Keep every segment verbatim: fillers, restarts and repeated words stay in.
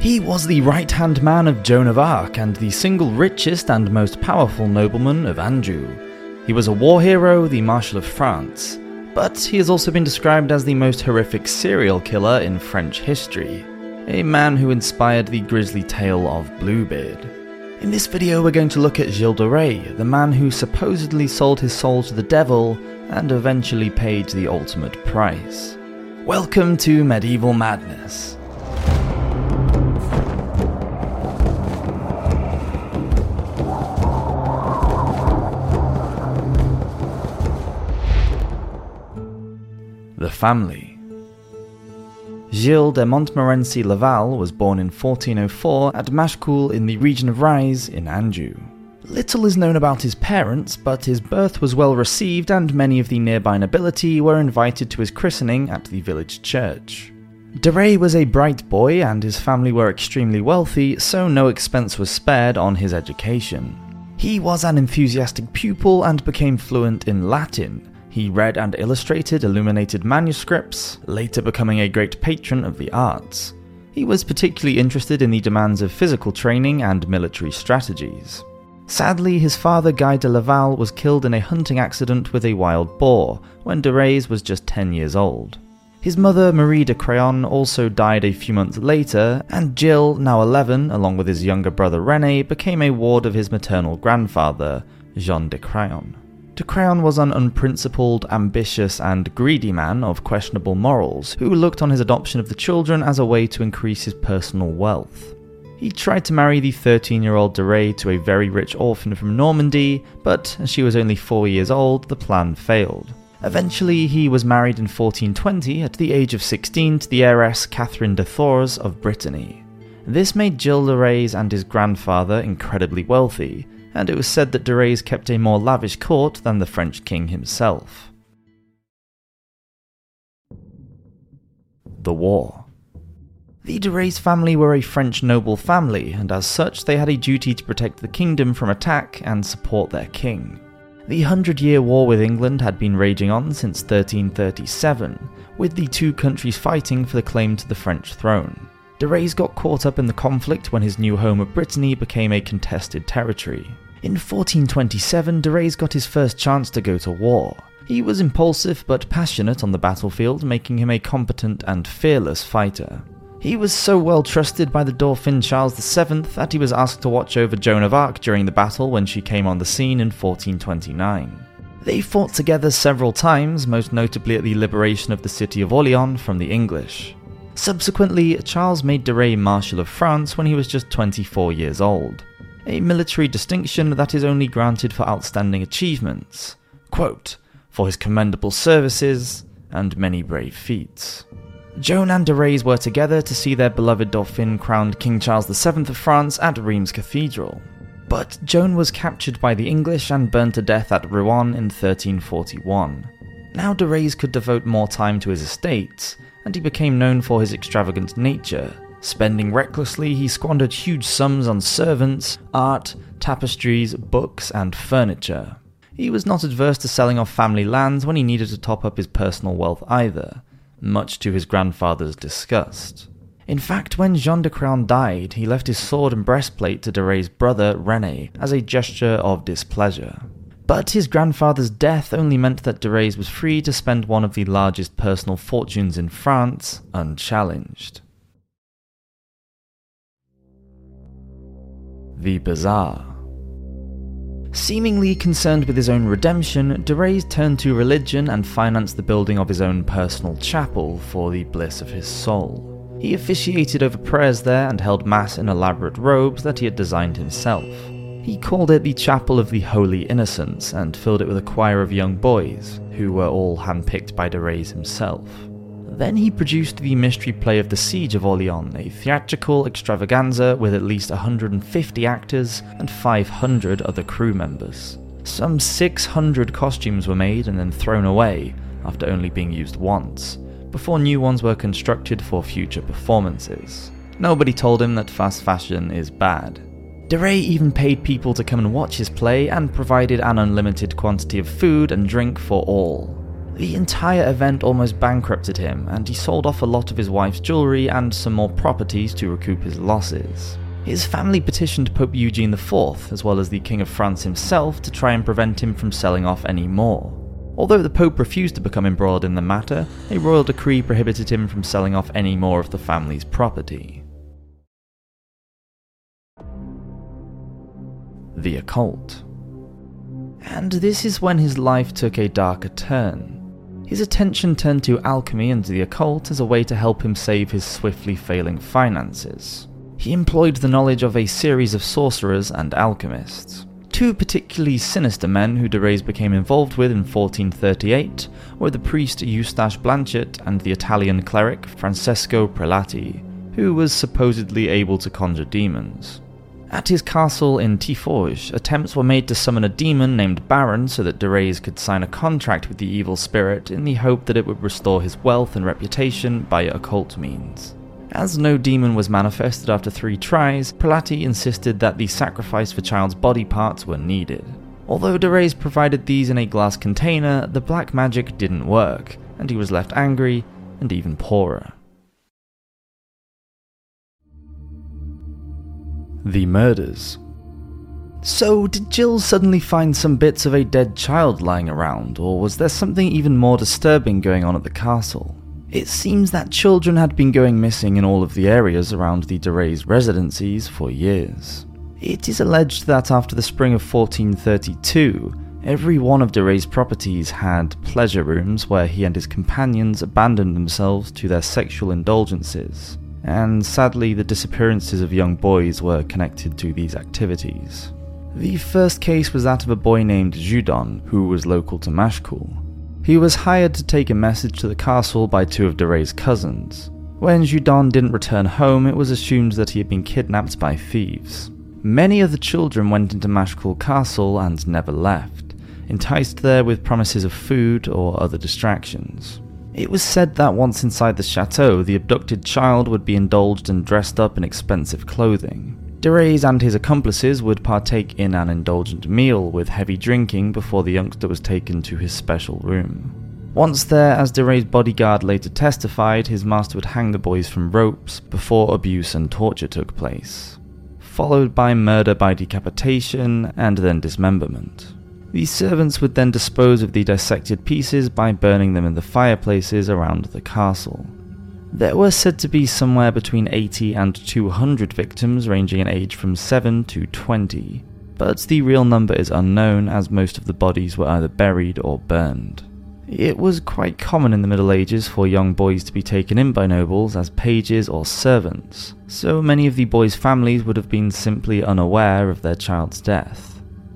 He was the right-hand man of Joan of Arc and the single richest and most powerful nobleman of Anjou. He was a war hero, the Marshal of France, but he has also been described as the most horrific serial killer in French history, a man who inspired the grisly tale of Bluebeard. In this video we're going to look at Gilles de Montmorency, the man who supposedly sold his soul to the devil and eventually paid the ultimate price. Welcome to Medieval Madness. The family. Gilles de Montmorency Laval was born in fourteen oh four at Mashkul in the region of Reims in Anjou. Little is known about his parents, but his birth was well received and many of the nearby nobility were invited to his christening at the village church. De Montmorency was a bright boy and his family were extremely wealthy, so no expense was spared on his education. He was an enthusiastic pupil and became fluent in Latin. He read and illustrated illuminated manuscripts, later becoming a great patron of the arts. He was particularly interested in the demands of physical training and military strategies. Sadly, his father Guy de Laval was killed in a hunting accident with a wild boar when de Montmorency was just ten years old. His mother Marie de Craon also died a few months later, and Gilles, now eleven, along with his younger brother René, became a ward of his maternal grandfather, Jean de Craon. De Craon was an unprincipled, ambitious, and greedy man of questionable morals who looked on his adoption of the children as a way to increase his personal wealth. He tried to marry the thirteen-year-old de Montmorency to a very rich orphan from Normandy, but as she was only four years old, the plan failed. Eventually, he was married in fourteen twenty at the age of sixteen to the heiress Catherine de Thouars of Brittany. This made Gilles de Montmorency and his grandfather incredibly wealthy, and it was said that de Montmorency kept a more lavish court than the French king himself. The War. The de Montmorency family were a French noble family, and as such they had a duty to protect the kingdom from attack and support their king. The Hundred Year War with England had been raging on since thirteen thirty-seven, with the two countries fighting for the claim to the French throne. De Montmorency got caught up in the conflict when his new home of Brittany became a contested territory. In fourteen twenty-seven, De Montmorency got his first chance to go to war. He was impulsive but passionate on the battlefield, making him a competent and fearless fighter. He was so well trusted by the Dauphin Charles the seventh that he was asked to watch over Joan of Arc during the battle when she came on the scene in fourteen twenty-nine. They fought together several times, most notably at the liberation of the city of Orléans from the English. Subsequently, Charles made de Montmorency Marshal of France when he was just twenty-four years old, a military distinction that is only granted for outstanding achievements, quote, for his commendable services and many brave feats. Joan and de Montmorency were together to see their beloved Dauphin crowned King Charles the seventh of France at Reims Cathedral, but Joan was captured by the English and burnt to death at Rouen in thirteen forty-one. Now de Montmorency could devote more time to his estates, and he became known for his extravagant nature. Spending recklessly, he squandered huge sums on servants, art, tapestries, books, and furniture. He was not adverse to selling off family lands when he needed to top up his personal wealth either, much to his grandfather's disgust. In fact, when Jean de Craon died, he left his sword and breastplate to de Montmorency's brother, René, as a gesture of displeasure. But his grandfather's death only meant that de Montmorency was free to spend one of the largest personal fortunes in France unchallenged. The Bazaar. Seemingly concerned with his own redemption, de Montmorency turned to religion and financed the building of his own personal chapel for the bliss of his soul. He officiated over prayers there and held mass in elaborate robes that he had designed himself. He called it the Chapel of the Holy Innocents and filled it with a choir of young boys, who were all handpicked by de Montmorency himself. Then he produced the mystery play of the Siege of Orléans, a theatrical extravaganza with at least one hundred fifty actors and five hundred other crew members. Some six hundred costumes were made and then thrown away, after only being used once, before new ones were constructed for future performances. Nobody told him that fast fashion is bad. De Montmorency even paid people to come and watch his play and provided an unlimited quantity of food and drink for all. The entire event almost bankrupted him, and he sold off a lot of his wife's jewellery and some more properties to recoup his losses. His family petitioned Pope Eugene the Fourth, as well as the King of France himself, to try and prevent him from selling off any more. Although the Pope refused to become embroiled in the matter, a royal decree prohibited him from selling off any more of the family's property. The occult. And this is when his life took a darker turn. His attention turned to alchemy and the occult as a way to help him save his swiftly failing finances. He employed the knowledge of a series of sorcerers and alchemists. Two particularly sinister men who de Retz became involved with in fourteen thirty-eight were the priest Eustache Blanchet and the Italian cleric Francesco Prelati, who was supposedly able to conjure demons. At his castle in Tiffauges, attempts were made to summon a demon named Baron so that de Retz could sign a contract with the evil spirit in the hope that it would restore his wealth and reputation by occult means. As no demon was manifested after three tries, Prelati insisted that the sacrifice for child's body parts were needed. Although de Retz provided these in a glass container, the black magic didn't work, and he was left angry and even poorer. The murders. So, did Jill suddenly find some bits of a dead child lying around, or was there something even more disturbing going on at the castle? It seems that children had been going missing in all of the areas around the de Retz residencies for years. It is alleged that after the spring of fourteen thirty-two, every one of de Retz properties had pleasure rooms where he and his companions abandoned themselves to their sexual indulgences. And sadly, the disappearances of young boys were connected to these activities. The first case was that of a boy named Judon, who was local to Mashkul. He was hired to take a message to the castle by two of de Retz's cousins. When Judon didn't return home, it was assumed that he had been kidnapped by thieves. Many of the children went into Mashkul Castle and never left, enticed there with promises of food or other distractions. It was said that once inside the chateau, the abducted child would be indulged and dressed up in expensive clothing. De Retz and his accomplices would partake in an indulgent meal with heavy drinking before the youngster was taken to his special room. Once there, as de Retz's bodyguard later testified, his master would hang the boys from ropes before abuse and torture took place, followed by murder by decapitation and then dismemberment. The servants would then dispose of the dissected pieces by burning them in the fireplaces around the castle. There were said to be somewhere between eighty and two hundred victims, ranging in age from seven to twenty, but the real number is unknown as most of the bodies were either buried or burned. It was quite common in the Middle Ages for young boys to be taken in by nobles as pages or servants, so many of the boys' families would have been simply unaware of their child's death.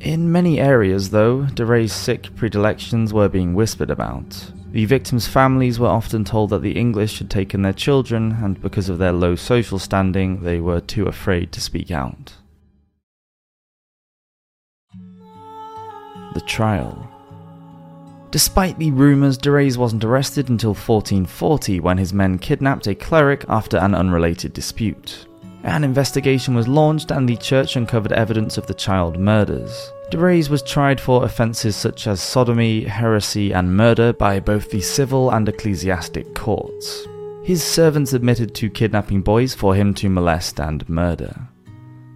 In many areas, though, de Retz's sick predilections were being whispered about. The victims' families were often told that the English had taken their children, and because of their low social standing, they were too afraid to speak out. The trial. Despite the rumours, de Retz wasn't arrested until fourteen forty, when his men kidnapped a cleric after an unrelated dispute. An investigation was launched and the church uncovered evidence of the child murders. De Retz was tried for offences such as sodomy, heresy and murder by both the civil and ecclesiastic courts. His servants admitted to kidnapping boys for him to molest and murder.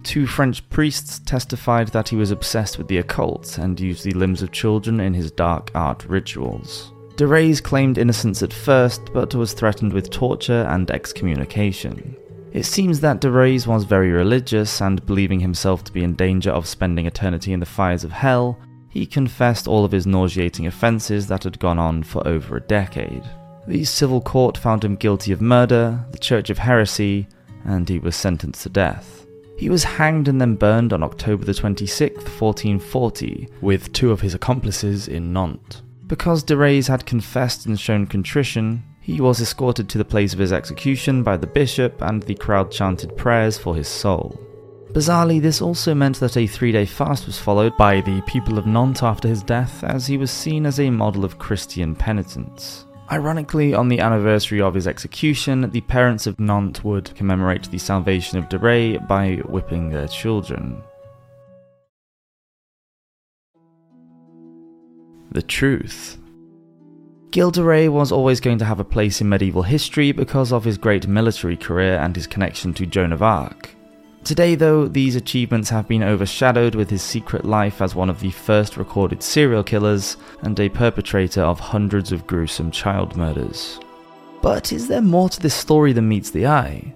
Two French priests testified that he was obsessed with the occult and used the limbs of children in his dark art rituals. De Retz claimed innocence at first, but was threatened with torture and excommunication. It seems that de Retz was very religious, and believing himself to be in danger of spending eternity in the fires of hell, he confessed all of his nauseating offences that had gone on for over a decade. The civil court found him guilty of murder, the charge of heresy, and he was sentenced to death. He was hanged and then burned on October the twenty-sixth, fourteen forty, with two of his accomplices in Nantes. Because de Retz had confessed and shown contrition, he was escorted to the place of his execution by the bishop, and the crowd chanted prayers for his soul. Bizarrely, this also meant that a three-day fast was followed by the people of Nantes after his death, as he was seen as a model of Christian penitence. Ironically, on the anniversary of his execution, the parents of Nantes would commemorate the salvation of de Retz by whipping their children. The truth. Gilles de Rais was always going to have a place in medieval history because of his great military career and his connection to Joan of Arc. Today though, these achievements have been overshadowed with his secret life as one of the first recorded serial killers and a perpetrator of hundreds of gruesome child murders. But is there more to this story than meets the eye?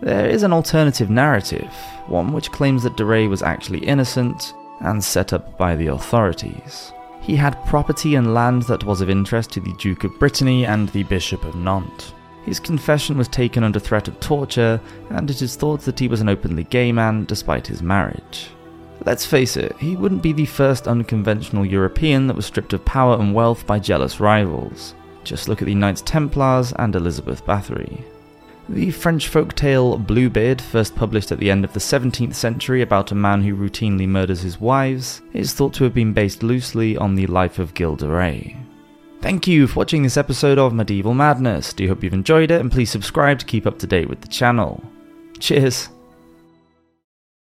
There is an alternative narrative, one which claims that de Rais was actually innocent and set up by the authorities. He had property and land that was of interest to the Duke of Brittany and the Bishop of Nantes. His confession was taken under threat of torture, and it is thought that he was an openly gay man despite his marriage. Let's face it, he wouldn't be the first unconventional European that was stripped of power and wealth by jealous rivals. Just look at the Knights Templars and Elizabeth Bathory. The French folktale Bluebeard, first published at the end of the seventeenth century about a man who routinely murders his wives, is thought to have been based loosely on the life of Gilles de Rais. Thank you for watching this episode of Medieval Madness. Do hope you've enjoyed it, and please subscribe to keep up to date with the channel. Cheers!